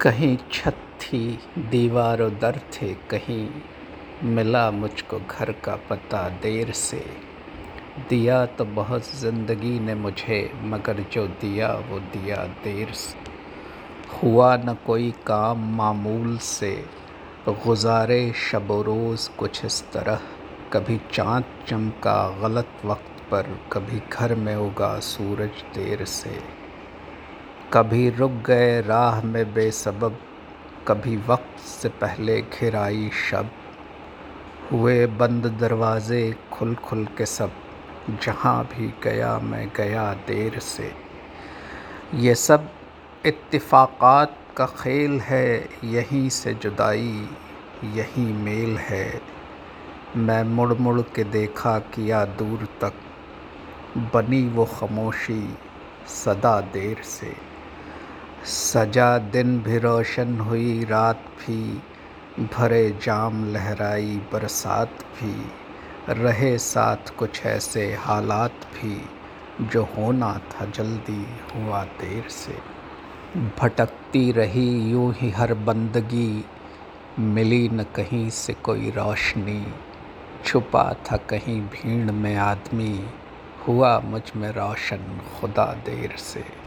कहीं छत थी दीवारों दर थे, कहीं मिला मुझको घर का पता देर से। दिया तो बहुत ज़िंदगी ने मुझे, मगर जो दिया वो दिया देर से। हुआ न कोई काम मामूल से, गुजारे शब रोज़ कुछ इस तरह। कभी चाँद चमका गलत वक्त पर, कभी घर में उगा सूरज देर से। कभी रुक गए राह में बेसबब, कभी वक्त से पहले घिर आई शब। हुए बंद दरवाज़े खुल खुल के सब, जहाँ भी गया मैं गया देर से। ये सब इत्तिफाक़ात का खेल है, यहीं से जुदाई यहीं मेल है। मैं मुड़ मुड़ के देखा किया दूर तक, बनी वो खामोशी सदा देर से। सजा दिन भी रोशन हुई रात भी, भरे जाम लहराई बरसात भी। रहे साथ कुछ ऐसे हालात भी, जो होना था जल्दी हुआ देर से। भटकती रही यूं ही हर बंदगी, मिली न कहीं से कोई रोशनी। छुपा था कहीं भीड़ में आदमी, हुआ मुझ में रोशन खुदा देर से।